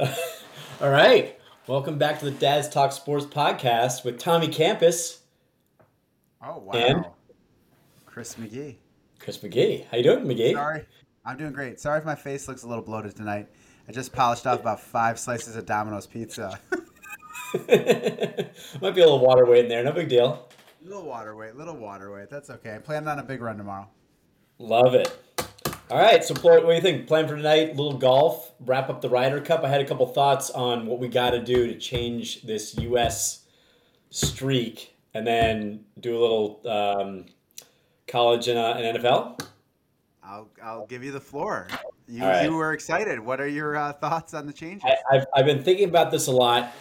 All right. Welcome back to the Dad's Talk Sports podcast with Tommy Campus. Oh, wow. And Chris McGee. Chris McGee. How you doing, McGee? Sorry. I'm doing great. Sorry if my face looks a little bloated tonight. I just polished off about 5 slices of Domino's pizza. Might be a little water weight in there. No big deal. Little water weight. That's okay. I'm planning on a big run tomorrow. Love it. All right. So, what do you think? Plan for tonight? Little golf. Wrap up the Ryder Cup. I had a couple thoughts on what we got to do to change this U.S. streak, and then do a little college and NFL. I'll give you the floor. You were excited. What are your thoughts on the changes? I've been thinking about this a lot.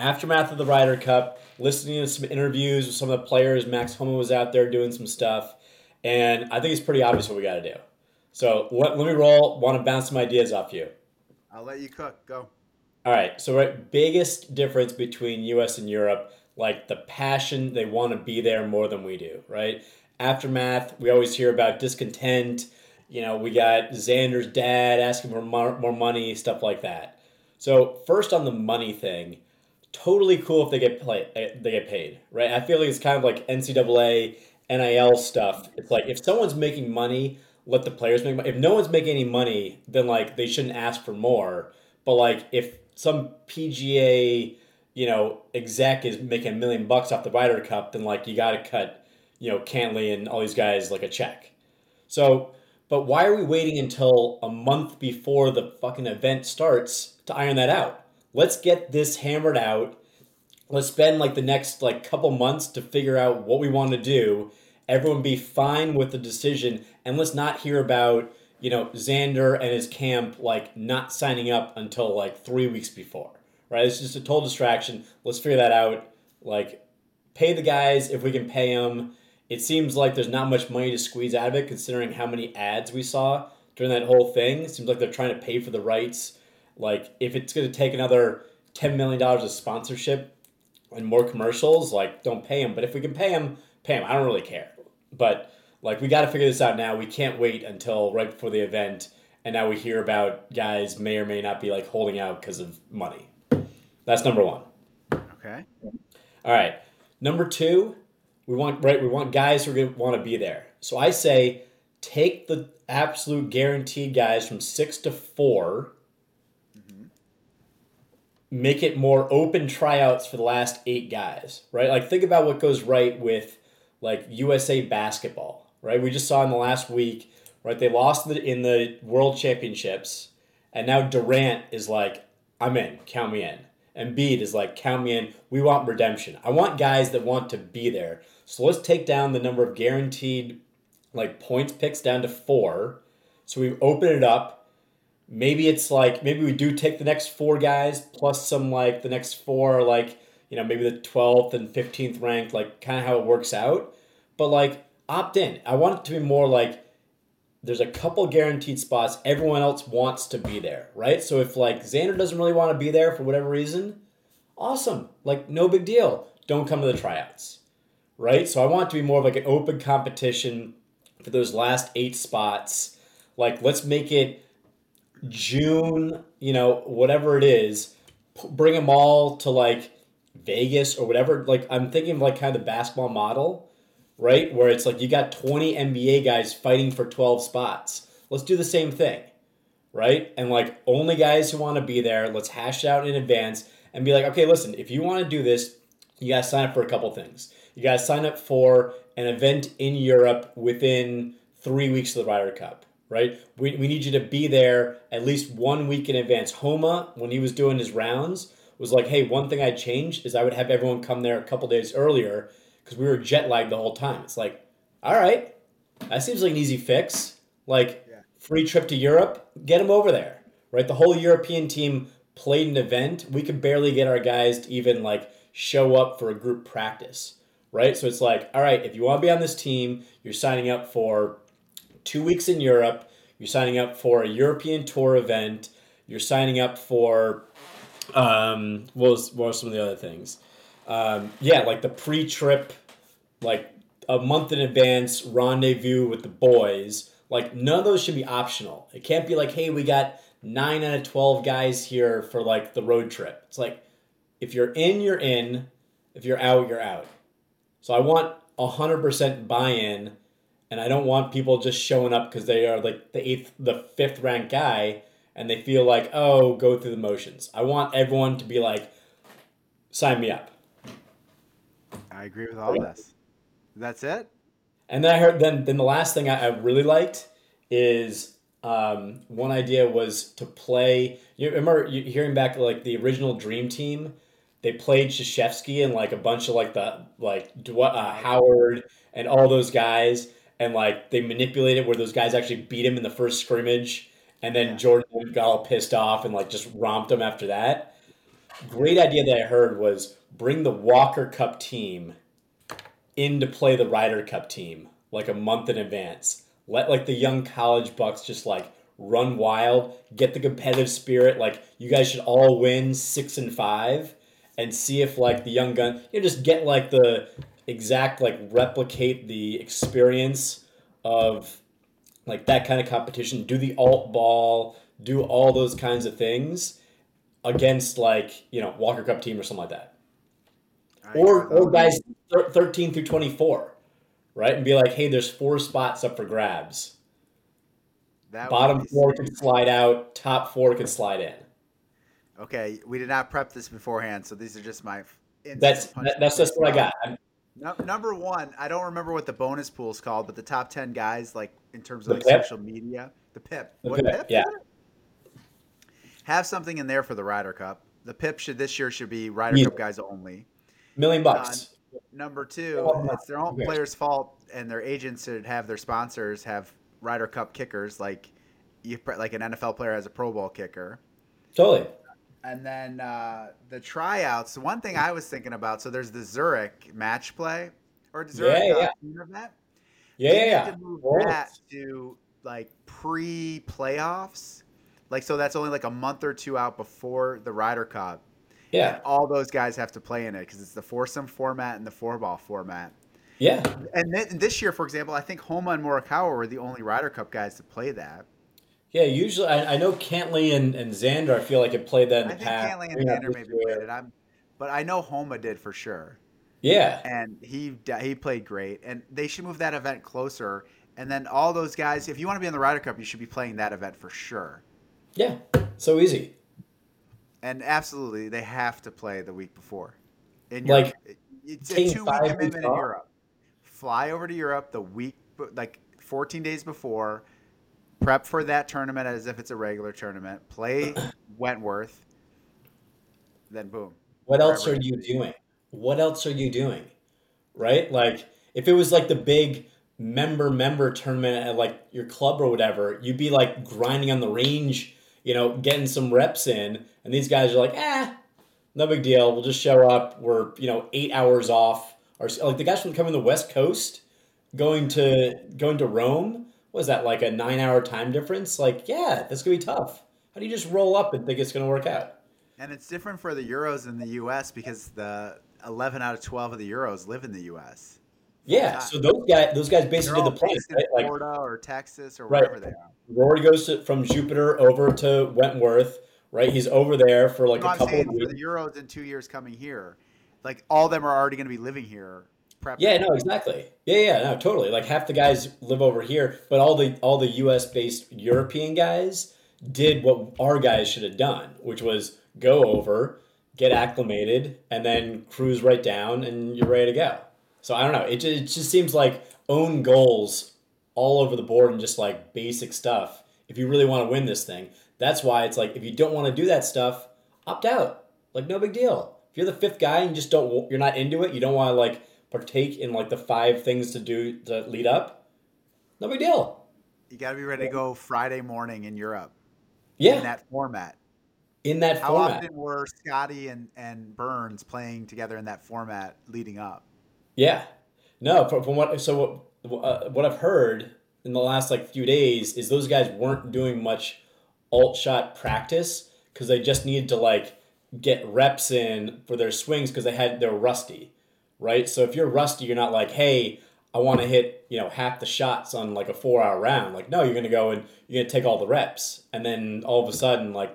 Aftermath of the Ryder Cup, listening to some interviews with some of the players. Max Homa was out there doing some stuff, and I think it's pretty obvious what we got to do. So let me roll. Want to bounce some ideas off you. I'll let you cook. Go. All right. So biggest difference between U.S. and Europe, like the passion, they want to be there more than we do, right? Aftermath, we always hear about discontent. You know, we got Xander's dad asking for more money, stuff like that. So first on the money thing, totally cool if they get paid, right? I feel like it's kind of like NCAA, NIL stuff. It's like if someone's making money, let the players make money. If no one's making any money, then like they shouldn't ask for more. But like if some PGA, you know, exec is making $1 million off the Ryder Cup, then like you got to cut, you know, Cantley and all these guys like a check. So, but why are we waiting until a month before the fucking event starts to iron that out? Let's get this hammered out. Let's spend like the next like couple months to figure out what we want to do. Everyone be fine with the decision, and let's not hear about, you know, Xander and his camp like not signing up until like 3 weeks before, right? It's just a total distraction. Let's figure that out. Like, pay the guys if we can pay them. It seems like there's not much money to squeeze out of it, considering how many ads we saw during that whole thing. It seems like they're trying to pay for the rights. Like, if it's going to take another $10 million of sponsorship and more commercials, like, don't pay them. But if we can pay them. I don't really care. But, like, we got to figure this out now. We can't wait until right before the event, and now we hear about guys may or may not be, like, holding out because of money. That's number one. Okay. All right. Number two, we want guys who are going to want to be there. So I say take the absolute guaranteed guys from 6 to 4, make it more open tryouts for the last 8 guys, right? Like, think about what goes right with, like, USA basketball, right? We just saw in the last week, right, they lost in the World Championships, and now Durant is like, I'm in, count me in. Embiid is like, count me in, we want redemption. I want guys that want to be there. So let's take down the number of guaranteed, like, points picks down to 4, so we open it up. Maybe we do take the next 4 guys plus some, like, the next 4, like, you know, maybe the 12th and 15th ranked, like, kind of how it works out. But, like, opt in. I want it to be more like there's a couple guaranteed spots. Everyone else wants to be there, right? So if, like, Xander doesn't really want to be there for whatever reason, awesome. Like, no big deal. Don't come to the tryouts, right? So I want it to be more of, like, an open competition for those last 8 spots. Like, let's make it June, you know, whatever it is, bring them all to, like, Vegas or whatever. Like, I'm thinking of, like, kind of the basketball model, right? Where it's like you got 20 NBA guys fighting for 12 spots. Let's do the same thing, right? And, like, only guys who want to be there, let's hash it out in advance and be like, okay, listen, if you want to do this, you got to sign up for a couple things. You got to sign up for an event in Europe within 3 weeks of the Ryder Cup. Right? We need you to be there at least 1 week in advance. Homa, when he was doing his rounds, was like, hey, one thing I'd change is I would have everyone come there a couple days earlier because we were jet lagged the whole time. It's like, all right, that seems like an easy fix. Like, yeah. Free trip to Europe, get them over there, right? The whole European team played an event. We could barely get our guys to even, like, show up for a group practice, right? So it's like, all right, if you want to be on this team, you're signing up for 2 weeks in Europe, you're signing up for a European tour event, you're signing up for, what were some of the other things? Like the pre-trip, like a month in advance rendezvous with the boys. Like, none of those should be optional. It can't be like, hey, we got 9 out of 12 guys here for like the road trip. It's like, if you're in, you're in. If you're out, you're out. So I want 100% buy-in, and I don't want people just showing up because they are like the fifth ranked guy, and they feel like, oh, go through the motions. I want everyone to be like, sign me up. I agree with all this. That's it. And then I heard then the last thing I really liked is one idea was to play. You remember hearing back like the original Dream Team. They played Krzyzewski and like a bunch of like the Howard and all those guys, and like they manipulated where those guys actually beat him in the first scrimmage, and then Jordan got all pissed off and like just romped him after that. Great idea that I heard was bring the Walker Cup team in to play the Ryder Cup team like a month in advance. Let like the young college bucks just like run wild, get the competitive spirit. Like you guys should all win 6 and 5. And see if like the young gun, you know, just get like the exact like replicate the experience of like that kind of competition. Do the alt ball, do all those kinds of things against like, you know, Walker Cup team or something like that, or guys 13 through 24, right? And be like, hey, there's 4 spots up for grabs. That bottom 4 can slide out, top 4 can slide in. Okay, we did not prep this beforehand, so these are just my... That's just what I got. No, number 1, I don't remember what the bonus pool is called, but the top 10 guys, like in terms of like social media, the PIP. The PIP? Yeah. Have something in there for the Ryder Cup. The PIP this year should be Ryder Cup guys only. $1 million. Number 2, it's their own players' fault, and their agents should have their sponsors have Ryder Cup kickers, like an NFL player has a Pro Bowl kicker. Totally. And then the tryouts. One thing I was thinking about. So there's the Zurich match play, or Zurich event. Yeah. Need to move that to like pre-playoffs, like so that's only like a month or 2 out before the Ryder Cup. Yeah. And all those guys have to play in it because it's the foursome format and the 4-ball format. Yeah. And then this year, for example, I think Homa and Morikawa were the only Ryder Cup guys to play that. Yeah, usually I know Cantley and Xander. I feel like it played that in the past. I think Cantley and Xander maybe played it. But I know Homa did for sure. Yeah, and he played great. And they should move that event closer. And then all those guys, if you want to be in the Ryder Cup, you should be playing that event for sure. Yeah, so easy. And absolutely, they have to play the week before. In Europe, like it's a 2-week commitment in Europe. Fly over to Europe the week, like 14 days before. Prep for that tournament as if it's a regular tournament. Play Wentworth, then boom. What else are you doing? Right? Like, if it was like the big member tournament at like your club or whatever, you'd be like grinding on the range, you know, getting some reps in. And these guys are like, no big deal. We'll just show up. We're, you know, 8 hours off. Or like the guys from coming to the West Coast, going to Rome. Was that like a 9-hour time difference? Like, yeah, that's going to be tough. How do you just roll up and think it's going to work out? And it's different for the Euros in the U.S. because the 11 out of 12 of the Euros live in the U.S. Yeah, so those guys basically did the plays, right? Like Florida or Texas or wherever they are. Rory goes from Jupiter over to Wentworth, right? He's over there for like a couple of years. For the Euros in 2 years coming here, like all of them are already going to be living here. Yeah, no, exactly. Yeah, no, totally. Like half the guys live over here, but all the US-based European guys did what our guys should have done, which was go over, get acclimated, and then cruise right down, and you're ready to go. So I don't know. It just seems like own goals all over the board and just like basic stuff. If you really want to win this thing, that's why it's like if you don't want to do that stuff, opt out. Like no big deal. If you're the 5th guy and you're not into it, you don't want to like partake in like the 5 things to do to lead up, no big deal. You got to be ready to go Friday morning in Europe. Yeah. In that format. How often were Scotty and Burns playing together in that format leading up? Yeah. No, what I've heard in the last like few days is those guys weren't doing much alt shot practice because they just needed to like get reps in for their swings because they were rusty. Right? So if you're rusty, you're not like, hey, I want to hit, you know, half the shots on like a 4-hour round. Like, no, you're going to go and you're going to take all the reps. And then all of a sudden, like,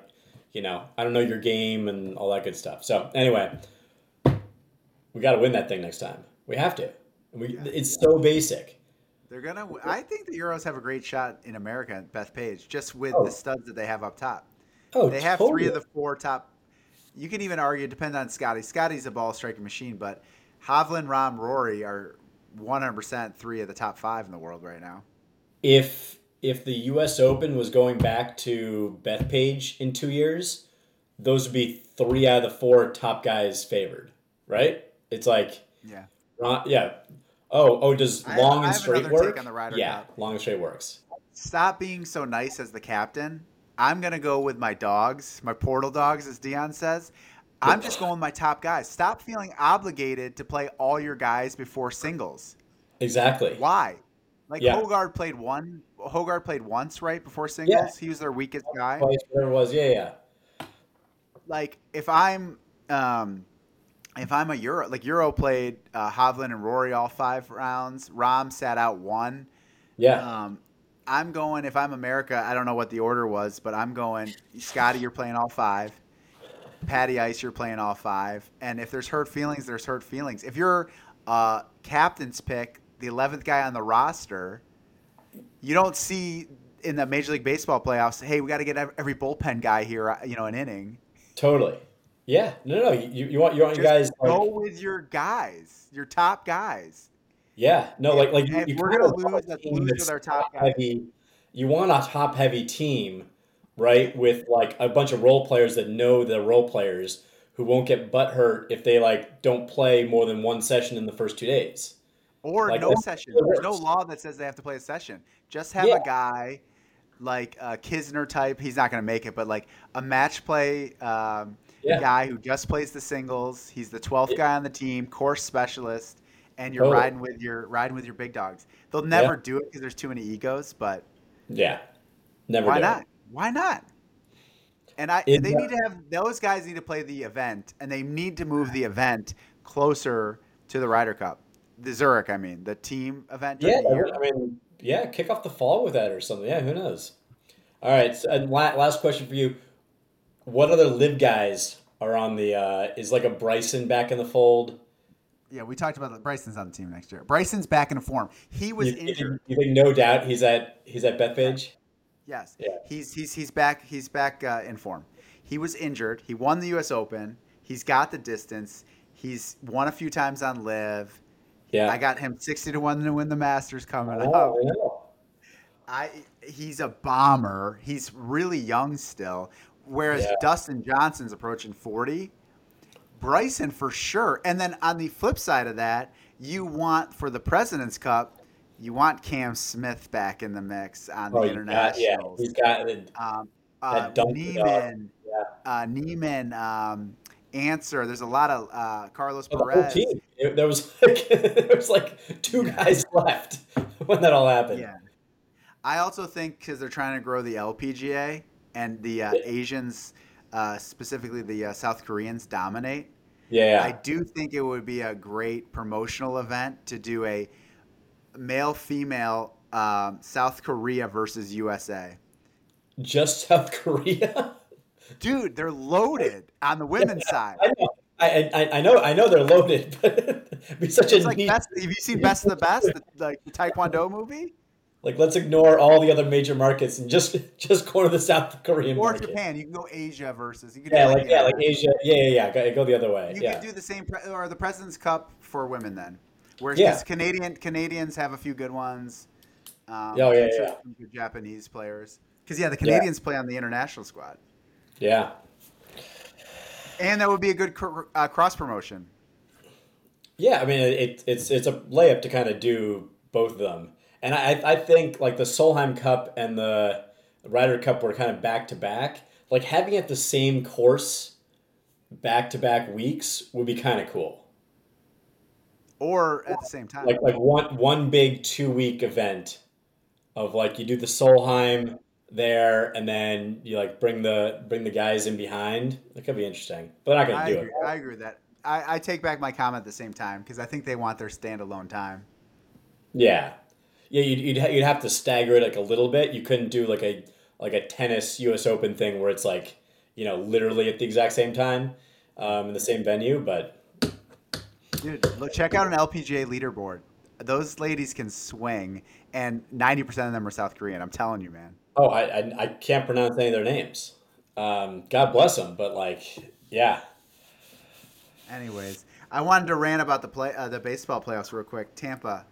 you know, I don't know your game and all that good stuff. So anyway, we got to win that thing next time. We have to. It's so basic. They're going to, I think the Euros have a great shot in America at Bethpage, just with the studs that they have up top. Oh, they have three of the four top. You can even argue, depend on Scotty. Scotty's a ball striking machine, but Hovland, Rahm, Rory are 100% three of the top five in the world right now. If the U.S. Open was going back to Bethpage in 2 years, those would be three out of the four top guys favored, right? It's like, yeah, yeah. Oh, does long and straight work? Take on the Ryder Cup. Long and straight works. Stop being so nice as the captain. I'm going to go with my dogs, my portal dogs, as Deion says. I'm just going with my top guys. Stop feeling obligated to play all your guys before singles. Exactly. Why? Like, yeah. Hogard played once, right, before singles. Yeah. He was their weakest guy. Whatever it was, yeah. Like, if I'm a Euro, like Euro played Hovland and Rory all 5 rounds. Rahm sat out 1. Yeah. I'm going, if I'm America, I don't know what the order was, but I'm going, Scotty, you're playing all 5. Patty Ice, you're playing all 5. And if there's hurt feelings, there's hurt feelings. If you're captain's pick, the 11th guy on the roster, you don't see in the Major League Baseball playoffs, hey, we got to get every bullpen guy here, you know, an inning. Totally. Yeah. No. You want your guys. Go with your guys, your top guys. Yeah. No, like we're going to lose, let's lose with our top guys. You want a top-heavy team, right, with like a bunch of role players that know the role players who won't get butthurt if they like don't play more than one session in the first 2 days. Or like, no session. There's no law that says they have to play a session. Just have a guy like a Kisner type. He's not going to make it, but like a match play guy who just plays the singles. He's the 12th guy on the team, course specialist, and you're riding with your big dogs. They'll never do it because there's too many egos. But Why not? And those guys need to play the event, and they need to move the event closer to the Ryder Cup. The Zurich, I mean, the team event. Yeah, kick off the fall with that or something. Yeah, who knows? All right, so, and last question for you. What other live guys are on the is like a Bryson back in the fold? Yeah, we talked about that. Bryson's on the team next year. Bryson's back in form. He was injured. You think no doubt he's at Bethpage? Yes. Yeah. He's back in form. He was injured. He won the US Open. He's got the distance. He's won a few times on live. Yeah, I got him 60-1 to win the Masters coming up. Yeah. He's a bomber. He's really young still. Whereas Dustin Johnson's approaching 40, Bryson for sure. And then on the flip side of that, you want for the President's Cup, you want Cam Smith back in the mix on the internationals. He's got Neiman. Yeah. Neiman. Answer. There's a lot of Carlos Perez. The whole team. There was like two guys left when that all happened. Yeah, I also think because they're trying to grow the LPGA and the Asians, specifically the South Koreans, dominate. Yeah, I do think it would be a great promotional event to do a male-female South Korea versus USA. Just South Korea. Dude, they're loaded on the women's side. I know they're loaded. But it'd be such have you seen Best of the Best, like the Taekwondo movie? Like, let's ignore all the other major markets and just corner the South Korean market. Or Japan. You can go Asia versus. Asia. Yeah. Go the other way. You can do the same or the President's Cup for women then. Whereas Canadians have a few good ones. Some good Japanese players. Because, the Canadians play on the international squad. Yeah. And that would be a good cross promotion. Yeah, I mean, it's a layup to kind of do both of them. And I think like the Solheim Cup and the Ryder Cup were kind of back to back. Like having it the same course back to back weeks would be kind of cool. Or at the same time. Like one big 2-week event of like you do the Solheim there and then you like bring the guys in behind. That could be interesting, but they're not gonna do it. I agree with that. I take back my comment at the same time because I think they want their standalone time. Yeah. Yeah, you'd have to stagger it like a little bit. You couldn't do like a tennis US Open thing where it's like, you know, literally at the exact same time, in the same venue, but dude, look, check out an LPGA leaderboard. Those ladies can swing, and 90% of them are South Korean. I'm telling you, man. Oh, I can't pronounce any of their names. God bless them, but yeah. Anyways, I wanted to rant about the baseball playoffs real quick. Tampa,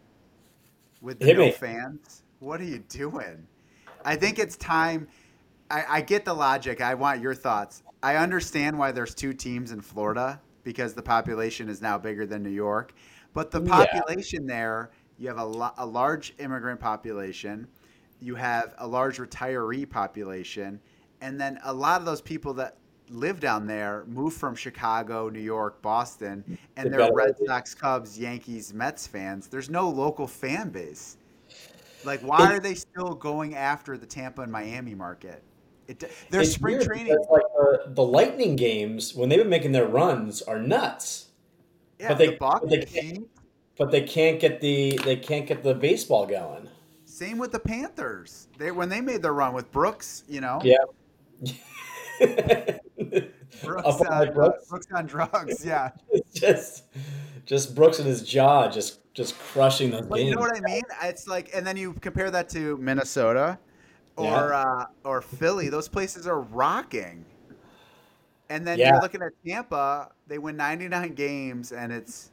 with the no fans, what are you doing? I think it's time. I get the logic. I want your thoughts. I understand why there's two teams in Florida because the population is now bigger than New York. But the population there, you have a large immigrant population, you have a large retiree population, and then a lot of those people that live down there move from Chicago, New York, Boston, and they're Red Sox, Cubs, Yankees, Mets fans. There's no local fan base. Like, why are they still going after the Tampa and Miami market? There's spring training. Like the Lightning games, when they've been making their runs, are nuts. Yeah, but they can't get the baseball going. Same with the Panthers. When they made their run with Brooks, you know. Yeah. Brooks on drugs. Yeah. Just Brooks and his jaw, just crushing those games. You know what I mean? It's like, and then you compare that to Minnesota or Philly. Those places are rocking. And then you're looking at Tampa. They win 99 games, and it's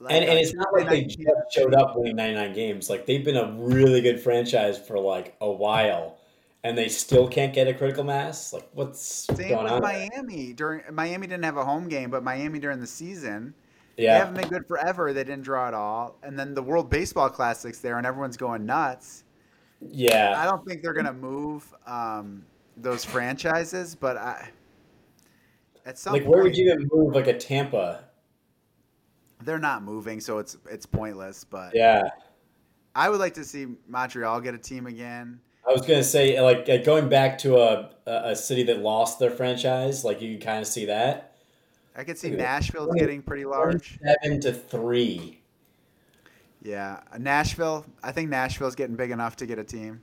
like, and it's not like they just showed up winning 99 games. Like, they've been a really good franchise for like a while, and they still can't get a critical mass. Like, what's going on? Miami Miami didn't have a home game, but Miami during the season, they haven't been good forever. They didn't draw at all, and then the World Baseball Classic's there, and everyone's going nuts. Yeah, I don't think they're gonna move those franchises, but I. At some point, where would you even move a Tampa? They're not moving, so it's pointless. But yeah, I would like to see Montreal get a team again. I was gonna say going back to a city that lost their franchise, like you can kind of see that. I could see Nashville getting pretty large. 7-3. Yeah, Nashville. I think Nashville's getting big enough to get a team.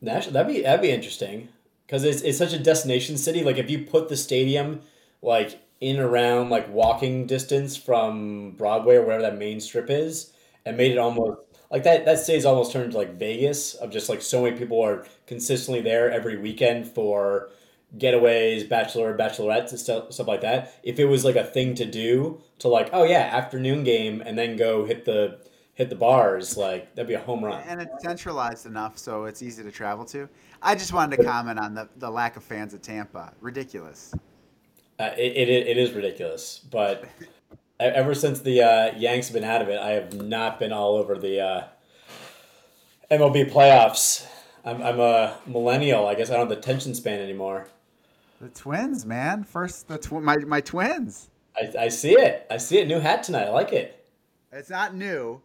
Nashville, that'd be interesting. Because it's such a destination city. Like, if you put the stadium, like, in around, like, walking distance from Broadway or wherever that main strip is, and made it almost, like, that city's almost turned into, like, Vegas, of just, like, so many people are consistently there every weekend for getaways, bachelorettes, and stuff like that. If it was, like, a thing to do, to, like, oh, yeah, afternoon game, and then go hit the bars, like, that'd be a home run. And it's centralized enough, so it's easy to travel to. I just wanted to comment on the lack of fans at Tampa. Ridiculous. It is ridiculous, but ever since the Yanks have been out of it, I have not been all over the MLB playoffs. I'm a millennial. I guess I don't have the attention span anymore. The Twins, man. First, my Twins. I see it. New hat tonight. I like it. It's not new.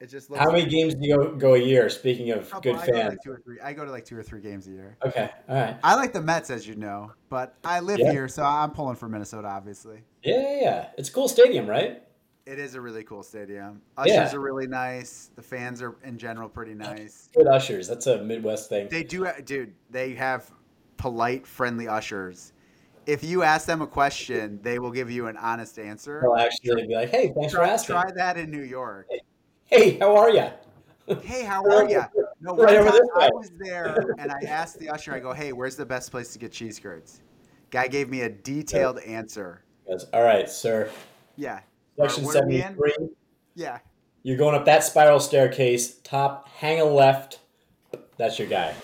It just looks. How many games do you go a year? Speaking of fans, I go to like 2 or 3 games a year. Okay, all right. I like the Mets, as you know, but I live here, so I'm pulling for Minnesota, obviously. Yeah. It's a cool stadium, right? It is a really cool stadium. Ushers are really nice. The fans are, in general, pretty nice. Good ushers. That's a Midwest thing. They do, dude. They have polite, friendly ushers. If you ask them a question, they will give you an honest answer. They'll actually be like, "Hey, thanks for asking." Try that in New York. Hey, how are you? Hey, how are you? No, right over this way. I was there, and I asked the usher, I go, hey, where's the best place to get cheese curds? Guy gave me a detailed answer. Yes. All right, sir. Yeah. Section 73. Yeah. You're going up that spiral staircase, top, hang a left. That's your guy.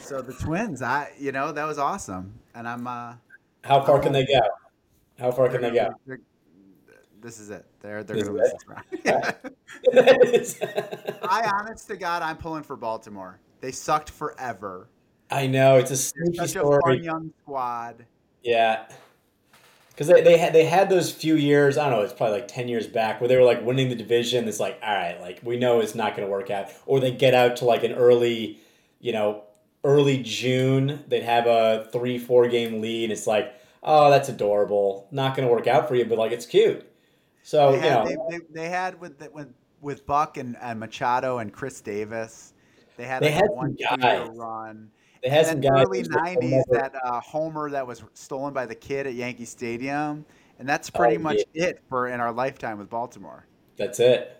So the Twins, that was awesome. And I'm how far can they go? This is it. They're going to lose this round. Yeah. I, honest to God, I'm pulling for Baltimore. They sucked forever. I know. It's a sneaky story. Such a fun young squad. Yeah. Because they had those few years, I don't know, it's probably like 10 years back, where they were like winning the division. It's like, all right, like we know it's not going to work out. Or they get out to like an early June. They'd have a 3-4 game lead. It's like, oh, that's adorable. Not going to work out for you, but like it's cute. So they had with with Buck and Machado and Chris Davis. They had a 1-2 run. They had some guys. In the early 90s, that homer that was stolen by the kid at Yankee Stadium. And that's pretty much it for in our lifetime with Baltimore. That's it.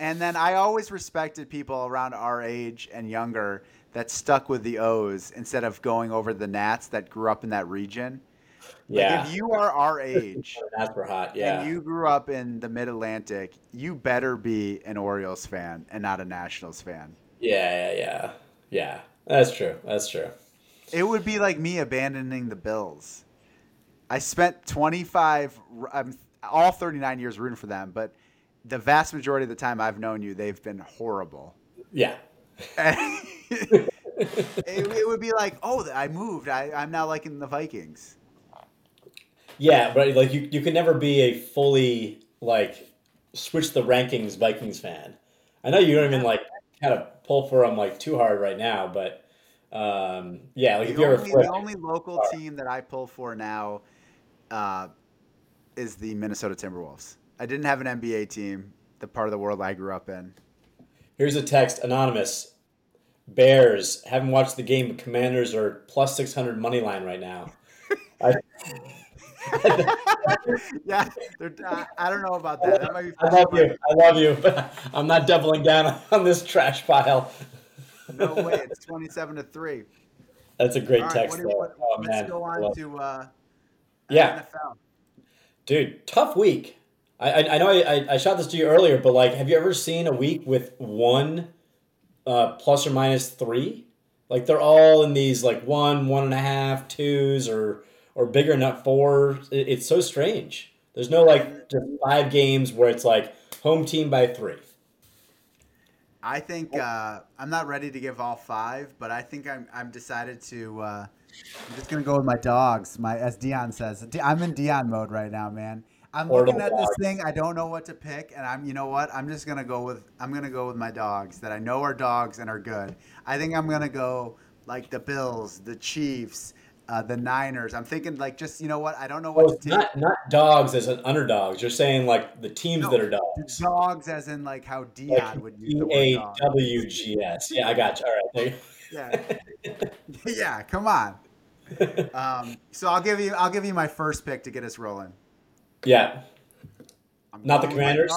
And then I always respected people around our age and younger that stuck with the O's instead of going over the Nats that grew up in that region. Yeah. Like if you are our age, Nats were hot. Yeah. And you grew up in the Mid-Atlantic, you better be an Orioles fan and not a Nationals fan. Yeah. That's true. It would be like me abandoning the Bills. I spent 39 years rooting for them, but the vast majority of the time I've known you, they've been horrible. Yeah. it would be like, oh, I moved. I'm now liking the Vikings. Yeah, but like you can never be a fully like switch the rankings Vikings fan. I know you don't even like kind of pull for them like too hard right now, but yeah, like the only local team that I pull for now is the Minnesota Timberwolves. I didn't have an NBA team, the part of the world I grew up in. Here's a text, anonymous. Bears, haven't watched the game, but Commanders are plus 600 money line right now. Yeah, I don't know about that. That might be I love you, but I'm not doubling down on this trash pile. No way, it's 27-3. That's a great text. Let's go on to NFL. Dude, tough week. I know I shot this to you earlier, but like, have you ever seen a week with one plus or minus three? Like they're all in these like 1, 1.5, twos, or bigger, not four. It's so strange. There's no like just 5 games where it's like home team by 3. I think I'm not ready to give all 5, but I think I'm decided to. I'm just gonna go with my dogs. As Deion says, I'm in Deion mode right now, man. I'm looking at this thing. I don't know what to pick, and I'm. You know what? I'm just gonna go with. I'm gonna go with my dogs that I know are dogs and are good. I think I'm gonna go like the Bills, the Chiefs, the Niners. I'm thinking like just you know what? I don't know what to do. Not dogs as an underdogs. You're saying like the teams that are dogs. Dogs as in like how Deion would use the word dog. DAWGS. Yeah, I got you. All right. Yeah. Come on. So I'll give you my first pick to get us rolling. Yeah. Not the Commanders?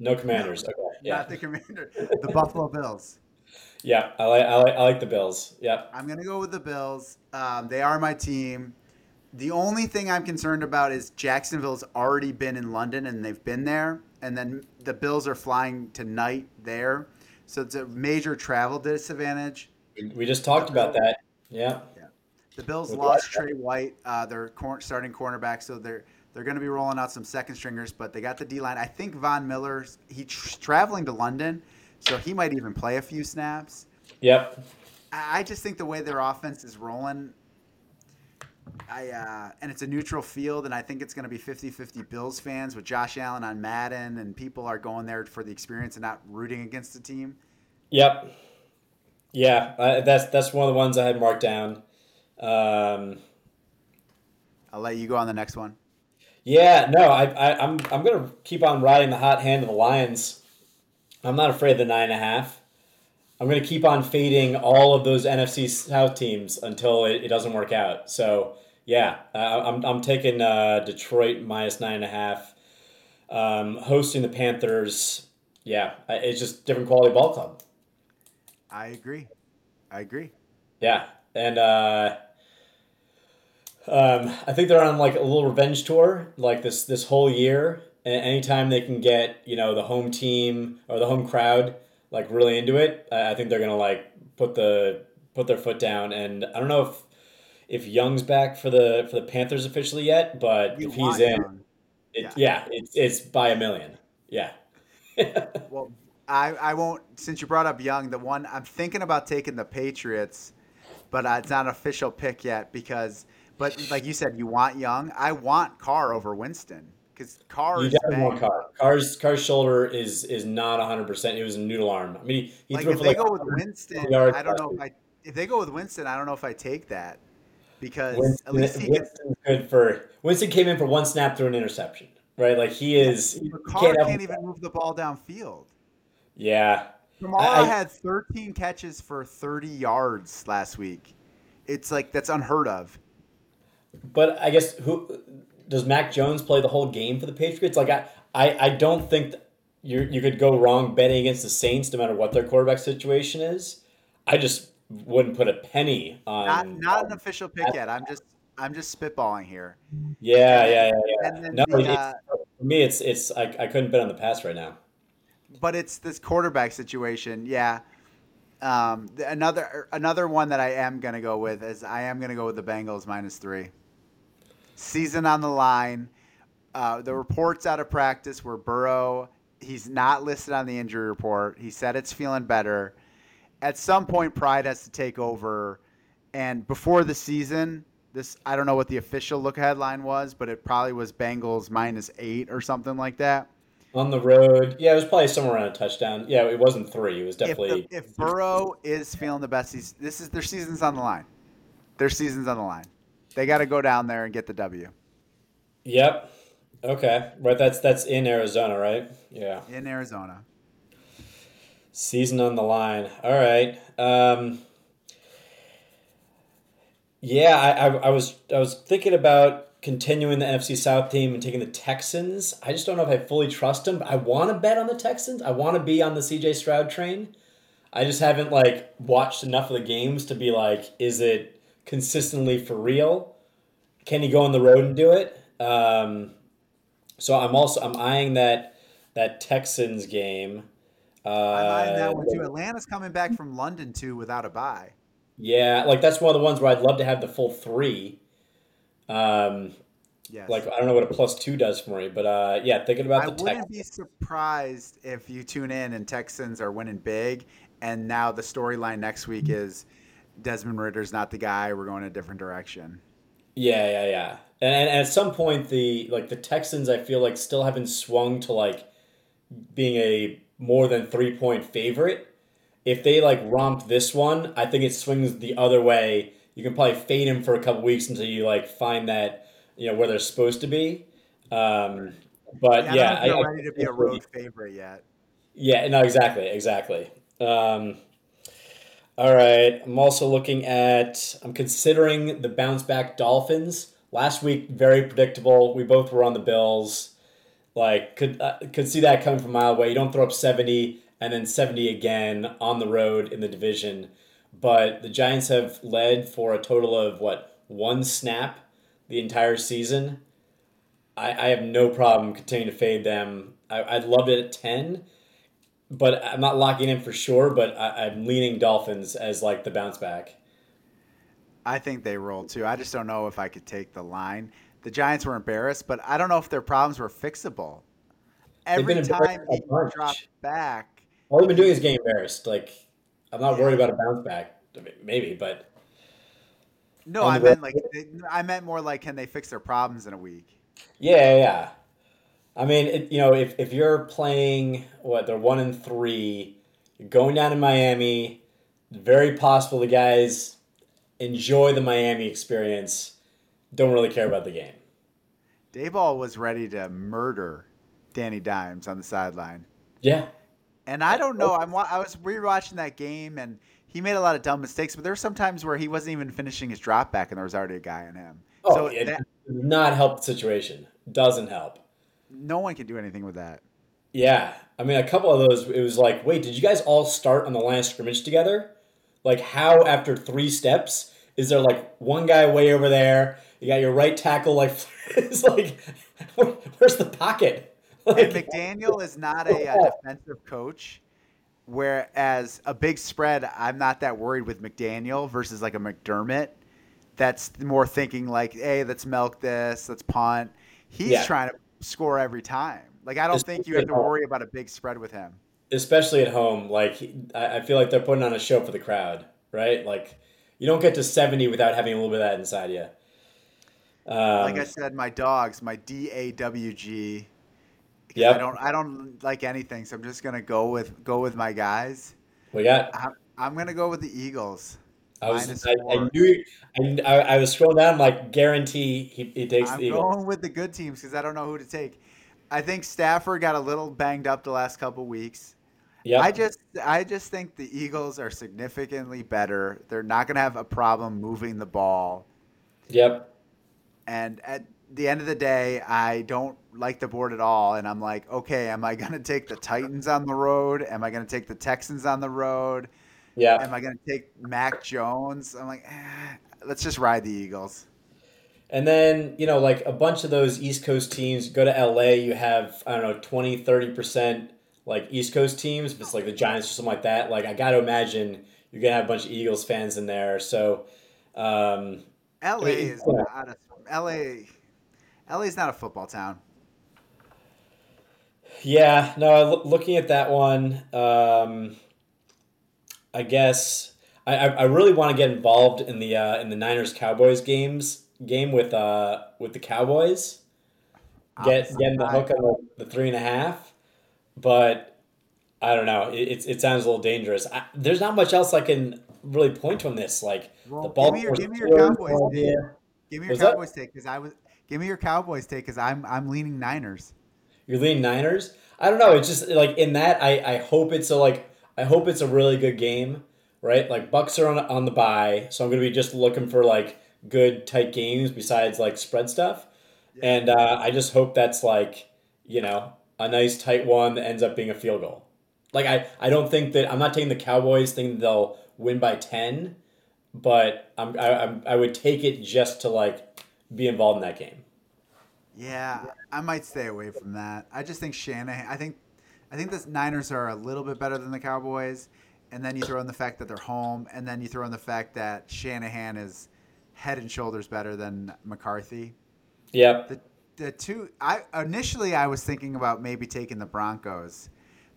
No Commanders. Okay. Yeah. Not the Commanders. The Buffalo Bills. Yeah, I like the Bills. Yeah. I'm going to go with the Bills. They are my team. The only thing I'm concerned about is Jacksonville's already been in London and they've been there. And then the Bills are flying tonight there. So it's a major travel disadvantage. We just talked about that. Yeah. The Bills lost Trey White, their starting cornerback. So They're going to be rolling out some second stringers, but they got the D-line. I think Von Miller, he's traveling to London, so he might even play a few snaps. Yep. I just think the way their offense is rolling, and it's a neutral field, and I think it's going to be 50-50 Bills fans with Josh Allen on Madden, and people are going there for the experience and not rooting against the team. Yep. Yeah, that's one of the ones I had marked down. I'll let you go on the next one. Yeah, no, I'm gonna keep on riding the hot hand of the Lions. I'm not afraid of the 9.5. I'm gonna keep on fading all of those NFC South teams until it doesn't work out. So yeah, I'm taking Detroit minus 9.5, hosting the Panthers. Yeah, it's just different quality ball club. I agree. Yeah, and. I think they're on like a little revenge tour, like this whole year. And anytime they can get the home team or the home crowd like really into it, I think they're gonna like put their foot down. And I don't know if Young's back for the Panthers officially yet, but if he's in, it's by 1 million. Yeah. Well, I won't. Since you brought up Young, the one I'm thinking about taking the Patriots, but it's not an official pick yet because. But like you said, you want Young. I want Carr over Winston because Carr. You definitely want Carr. Carr's shoulder is not 100%. It was a noodle arm. I mean, he like threw if for they like go with Winston, I don't know. If they go with Winston, I don't know if I take that because Winston, at least Winston came in for one snap through an interception. right? Like he is. Hogard can't even move the ball downfield. Yeah. Kamara had 13 catches for 30 yards last week. It's like that's unheard of. But I guess who does Mac Jones play the whole game for the Patriots? Like I don't think you could go wrong betting against the Saints no matter what their quarterback situation is. I just wouldn't put a penny on. Not an official pick yet. I'm just spitballing here. Yeah. And then for me, it's I couldn't bet on the pass right now. But it's this quarterback situation, yeah. Another one that I am going to go with is I am going to go with the Bengals -3. Season on the line. The reports out of practice were Burrow. He's not listed on the injury report. He said it's feeling better. At some point, pride has to take over. And before the season, I don't know what the official look headline was, but it probably was Bengals -8 or something like that. On the road. Yeah, it was probably somewhere around a touchdown. Yeah, it wasn't 3. It was definitely... If Burrow is feeling the best, their season's on the line. Their season's on the line. They got to go down there and get the W. Yep. Okay. Right, that's in Arizona, right? Yeah. In Arizona. Season on the line. All right. I was thinking about continuing the NFC South team and taking the Texans. I just don't know if I fully trust them. I want to bet on the Texans. I want to be on the CJ Stroud train. I just haven't watched enough of the games to be like, is it consistently for real? Can he go on the road and do it? So I'm eyeing that Texans game. I'm eyeing that one too. Atlanta's coming back from London too without a bye. Yeah, that's one of the ones where I'd love to have the full 3. Yes. I don't know what a +2 does for me, but thinking about the Texans. I wouldn't be surprised if you tune in and Texans are winning big, and now the storyline next week is Desmond Ridder's not the guy. We're going a different direction. Yeah. And at some point, the Texans, I feel still haven't swung to being a more than 3-point favorite. If they romp this one, I think it swings the other way. You can probably fade him for a couple weeks until you find that where they're supposed to be. But I'm not ready to be a road favorite yet. Yeah, no, exactly. All right, I'm also looking at. I'm considering the bounce back Dolphins. Last week, very predictable. We both were on the Bills. Could see that coming from a mile away. You don't throw up 70 and then 70 again on the road in the division. But the Giants have led for a total of, one snap the entire season. I have no problem continuing to fade them. I'd love it at 10, but I'm not locking in for sure, but I'm leaning Dolphins as, the bounce back. I think they roll, too. I just don't know if I could take the line. The Giants were embarrassed, but I don't know if their problems were fixable. Every time he dropped back. All they've been doing is getting embarrassed, I'm not worried about a bounce back, maybe, but no, I meant more can they fix their problems in a week? Yeah. I mean, if you're playing they're 1-3, you're going down to Miami. Very possible the guys enjoy the Miami experience. Don't really care about the game. Dayball was ready to murder Danny Dimes on the sideline. Yeah. And I don't know. I was rewatching that game, and he made a lot of dumb mistakes. But there were some times where he wasn't even finishing his drop back, and there was already a guy on him. Oh, so it does not help the situation. Doesn't help. No one can do anything with that. Yeah, I mean, a couple of those. It was wait, did you guys all start on the line of scrimmage together? How after 3 steps is there one guy way over there? You got your right tackle it's where's the pocket? And McDaniel is not a defensive coach, whereas a big spread, I'm not that worried with McDaniel versus a McDermott. That's more thinking hey, let's milk this, let's punt. He's trying to score every time. I don't think you have to worry about a big spread with him. Especially at home. I feel they're putting on a show for the crowd, right? You don't get to 70 without having a little bit of that inside of you. I said, my dogs, my DAWG... Yep. I don't like anything, so I'm just gonna go with my guys. We got. I'm gonna go with the Eagles. I was scrolling down guarantee he takes the Eagles. I'm going with the good teams because I don't know who to take. I think Stafford got a little banged up the last couple weeks. Yep. I just think the Eagles are significantly better. They're not going to have a problem moving the ball. Yep. And at the end of the day, I don't like the board at all. And I'm like, okay, am I going to take the Titans on the road? Am I going to take the Texans on the road? Yeah. Am I going to take Mac Jones? I'm like, let's just ride the Eagles. And then, you know, like a bunch of those East Coast teams go to LA. You have, I don't know, 20, 30% like East Coast teams. If it's like the Giants or something like that, like I got to imagine you're going to have a bunch of Eagles fans in there. So, LA is not a, LA is not a football town. Yeah, no, looking at that one, I guess I really want to get involved in the Niners Cowboys game with the Cowboys, getting the hook on the 3.5, but I don't know. It sounds a little dangerous. There's not much else I can really point to on this. Like the ball. Give me your Cowboys take because I was. Give me your Cowboys take because I'm leaning Niners. You're leaning Niners? I don't know. It's just like in that I hope it's a like I hope it's a really good game, right? Like Bucks are on the bye, so I'm gonna be just looking for like good tight games besides like spread stuff, yeah. And I just hope that's like you know a nice tight one that ends up being a field goal. Like I don't think that I'm not taking the Cowboys thinking they'll win by 10, but I would take it just to like be involved in that game. Yeah, I might stay away from that. I just think Shanahan. I think the Niners are a little bit better than the Cowboys, and then you throw in the fact that they're home, and then you throw in the fact that Shanahan is head and shoulders better than McCarthy. Yep. The two. I was thinking about maybe taking the Broncos,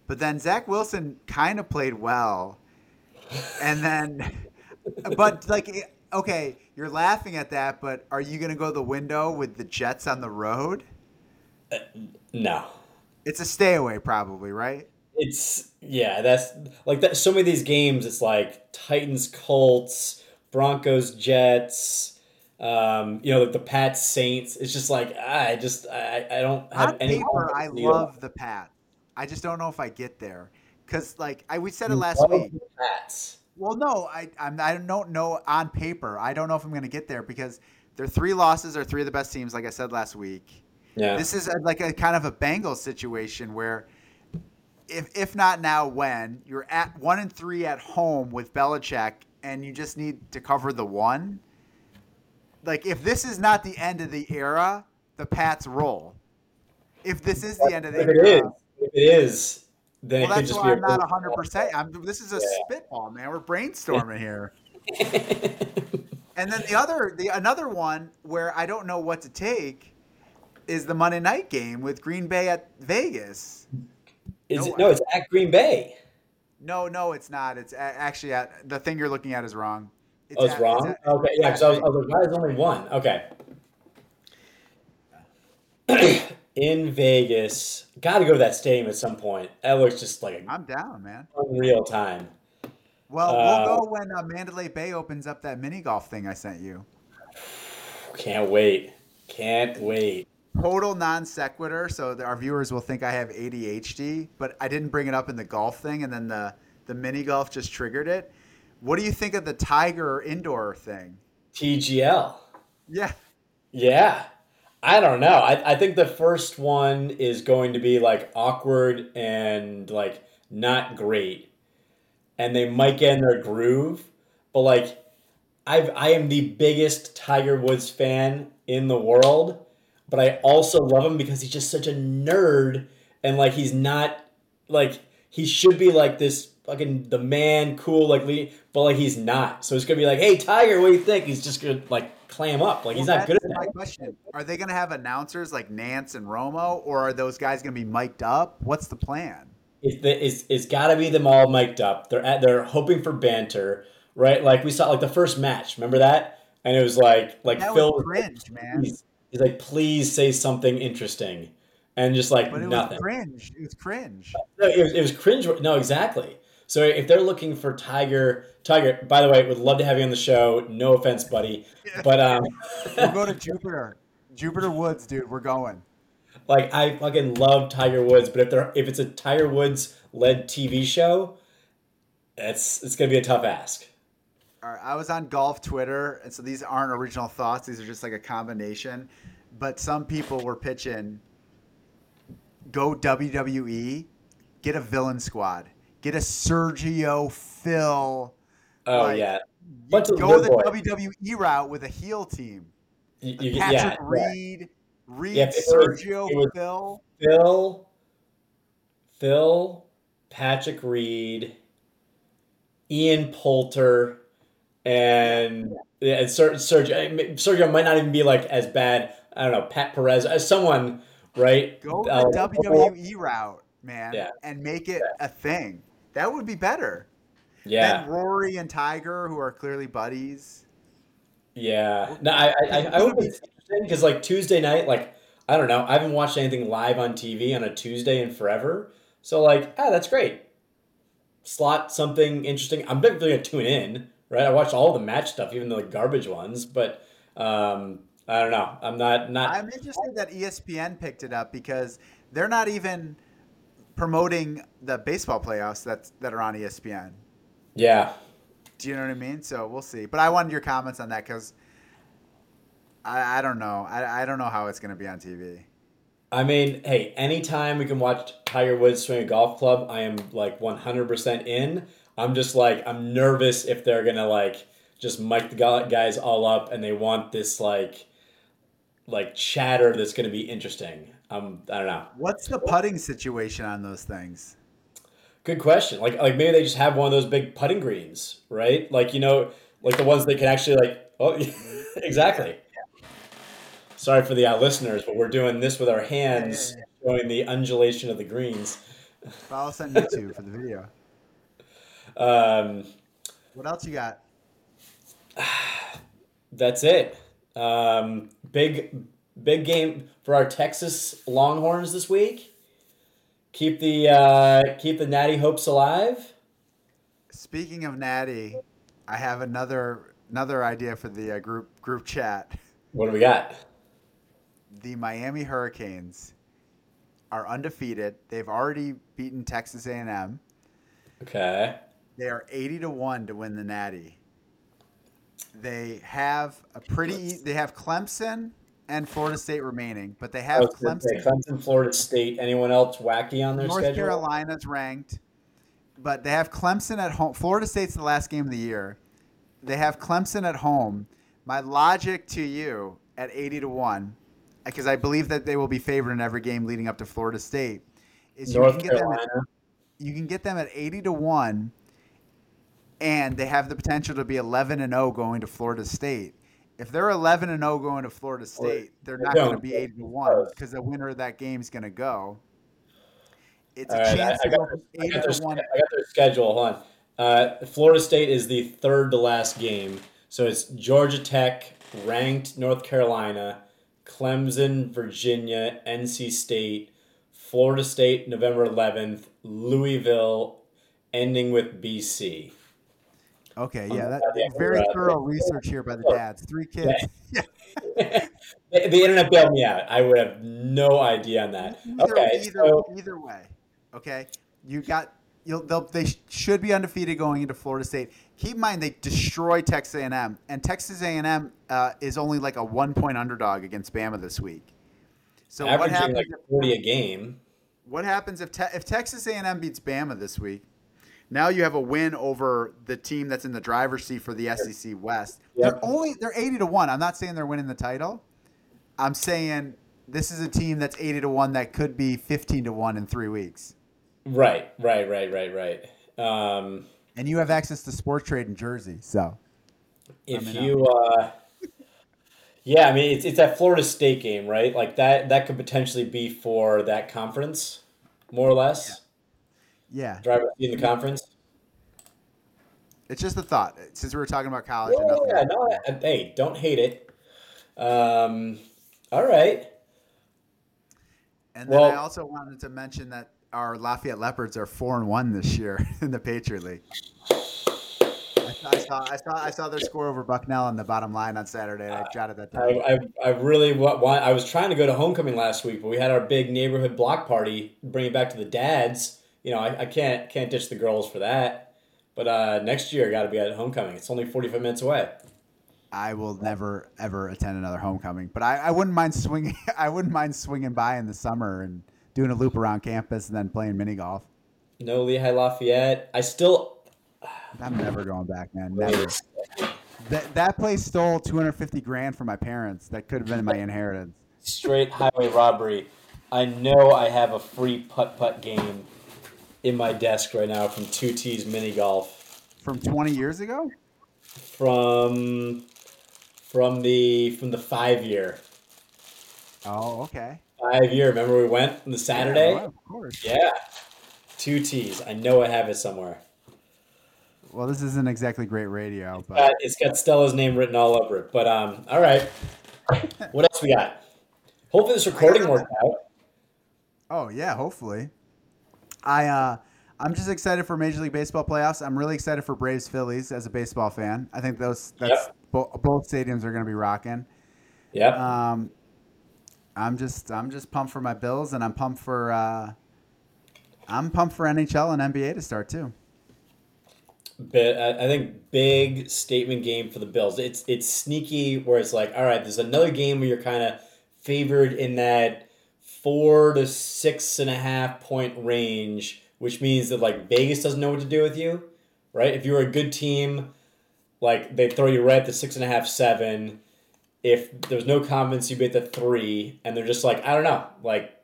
but then Zach Wilson kind of played well, and then, but like. Okay, you're laughing at that, but are you going to go the window with the Jets on the road? No. It's a stay away probably, right? It's yeah, that's like that so many of these games it's like Titans, Colts, Broncos, Jets, you know, like the Pats, Saints. It's just like I don't have any paper, I love the Pats. I just don't know if I get there cuz like I we said it last week. The Pats. Well, no, I don't know on paper. I don't know if I'm going to get there because their three losses are three of the best teams, like I said last week. Yeah. This is like a kind of a Bengals situation where if not now, when you're at 1-3 at home with Belichick and you just need to cover the one, like if this is not the end of the era, the Pats roll. If this is the end of the era. If it is. Then well, that's why I'm not 100%. This is a spitball, man. We're brainstorming here. And then another one where I don't know what to take is the Monday night game with Green Bay at Vegas. It's at Green Bay. No, it's not. It's actually at the thing you're looking at is wrong. It's wrong. Okay, yeah. Because I was like, why is only one? Okay. In Vegas, got to go to that stadium at some point. That looks just like I'm down, man. Unreal time. Well, we'll go when Mandalay Bay opens up that mini golf thing I sent you. Can't wait. Total non sequitur, so our viewers will think I have ADHD, but I didn't bring it up in the golf thing, and then the mini golf just triggered it. What do you think of the Tiger indoor thing? TGL. Yeah. I don't know. I think the first one is going to be like awkward and like not great, and they might get in their groove. But like, I am the biggest Tiger Woods fan in the world, but I also love him because he's just such a nerd and like he's not like he should be like this fucking the man cool like but like he's not. So it's gonna be like, hey Tiger, what do you think? He's just gonna like. Clam up like he's not good at that. My question: are they going to have announcers like Nance and Romo, or are those guys going to be mic'd up? What's the plan? It's got to be them all mic'd up. They're hoping for banter, right? Like we saw like the first match. Remember that? And it was like that Phil was cringe, man. He's like, please say something interesting, and just like but it nothing. Was cringe. It was cringe. It was cringe. No, exactly. So if they're looking for Tiger, by the way, would love to have you on the show. No offense, buddy. But we'll go to Jupiter Woods, dude. We're going. Like, I fucking love Tiger Woods, but if it's a Tiger Woods led TV show, it's gonna be a tough ask. All right, I was on golf Twitter, and so these aren't original thoughts; these are just like a combination. But some people were pitching, go WWE, get a villain squad, get a Sergio Phil. Oh, like, yeah, go the WWE route with a heel team. You Patrick Reed. Yeah. Reed, yeah, Sergio, Phil, Patrick Reed, Ian Poulter, and Sergio might not even be like as bad. I don't know, Pat Perez, someone, right? Go the WWE route, man, and make it a thing. That would be better. Yeah, than Rory and Tiger, who are clearly buddies. Yeah, no, I would be. Because like Tuesday night, like I don't know, I haven't watched anything live on TV on a Tuesday in forever. So like, that's great. Slot something interesting. I'm definitely gonna tune in, right? I watched all the match stuff, even the garbage ones. But I don't know. I'm interested that ESPN picked it up because they're not even promoting the baseball playoffs that are on ESPN. Yeah. Do you know what I mean? So we'll see. But I wanted your comments on that because. I don't know. I don't know how it's going to be on TV. I mean, hey, anytime we can watch Tiger Woods swing a golf club, I am like 100% in. I'm just like, I'm nervous if they're going to like just mic the guys all up and they want this like chatter that's going to be interesting. I don't know. What's the putting situation on those things? Good question. Like maybe they just have one of those big putting greens, right? Like, you know, like the ones that can actually like, oh, exactly. Sorry for the listeners, but we're doing this with our hands, showing the undulation of the greens. Follow us on YouTube for the video. What else you got? That's it. Big game for our Texas Longhorns this week. Keep the Natty hopes alive. Speaking of Natty, I have another idea for the group chat. What do we got? The Miami Hurricanes are undefeated. They've already beaten Texas A&M. Okay. They are 80-1 to win the Natty. They have Clemson and Florida State remaining, but they have Clemson. Clemson, Florida State. Anyone else wacky on their schedule? North Carolina's ranked, but they have Clemson at home. Florida State's the last game of the year. They have Clemson at home. My logic to you at 80-1. Because I believe that they will be favored in every game leading up to Florida State. Is you can get them at 80-1, and they have the potential to be 11-0 going to Florida State. If they're 11-0 going to Florida State, they're not going to be 80-1 because the winner of that game is going to go. It's a chance to go 80-1. I got their schedule. Hold on. Florida State is the third to last game, so it's Georgia Tech, ranked North Carolina. Clemson, Virginia, NC State, Florida State, November 11th, Louisville, ending with BC. Okay, yeah, that's very thorough research here by the dads. Three kids. Yeah. The internet bailed me out. I would have no idea on that. Either way. Okay, they should be undefeated going into Florida State. Keep in mind they destroy Texas A&M, and Texas A&M is only like a 1-point underdog against Bama this week. So averaging what happens? Like 40 a game. What happens if Texas A&M beats Bama this week? Now you have a win over the team that's in the driver's seat for the SEC West. Yep. They're 80-1. I'm not saying they're winning the title. I'm saying this is a team that's 80-1 that could be 15-1 in 3 weeks. Right. And you have access to Sport Trade in Jersey, so. I mean, it's that Florida State game, right? Like that could potentially be for that conference, more or less. Yeah. Driver in the conference. It's just a thought, since we were talking about college. Hey, don't hate it. All right. And then I also wanted to mention that our Lafayette Leopards are 4-1 this year in the Patriot League. I I saw their score over Bucknell on the bottom line on Saturday. I jotted that down. I was trying to go to homecoming last week, but we had our big neighborhood block party. Bring it back to the dads. You know, I can't ditch the girls for that. But next year, I got to be at homecoming. It's only 45 minutes away. I will never ever attend another homecoming, but I wouldn't mind swinging. I wouldn't mind swinging by in the summer and doing a loop around campus and then playing mini golf. No Lehigh Lafayette. I'm never going back, man. Never. That place stole $250,000 from my parents. That could have been my inheritance. Straight highway robbery. I know I have a free putt-putt game in my desk right now from 2T's Mini Golf. From 20 years ago? From the 5 year. Oh, okay. 5 year. Remember we went on the Saturday? Yeah, of course. Yeah. 2T's. I know I have it somewhere. Well, this isn't exactly great radio, but it's got Stella's name written all over it. But all right, what else we got? Hopefully this recording worked out. Oh yeah, hopefully. I'm just excited for Major League Baseball playoffs. I'm really excited for Braves Phillies as a baseball fan. I think both stadiums are going to be rocking. Yep. I'm just pumped for my Bills, and I'm pumped for NHL and NBA to start too. I think big statement game for the Bills. It's sneaky where it's like, all right, there's another game where you're kind of favored in that 4 to 6.5 point range, which means that like Vegas doesn't know what to do with you, right? If you're a good team, like they throw you right at the 6.5, 7. If there's no confidence, you bet the 3, and they're just like, I don't know, like.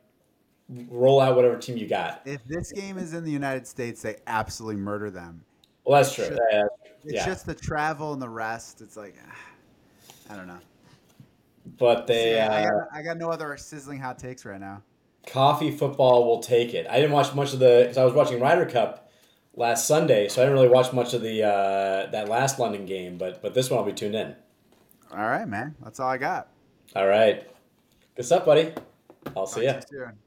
Roll out whatever team you got. If this game is in the United States, they absolutely murder them. Well, that's true. It's just the travel and the rest. It's like, I don't know. But they... So, I got no other sizzling hot takes right now. Coffee football will take it. I didn't watch much of the... Because I was watching Ryder Cup last Sunday, so I didn't really watch much of the that last London game, but this one I'll be tuned in. All right, man. That's all I got. All right. Good stuff, buddy. I'll see you soon.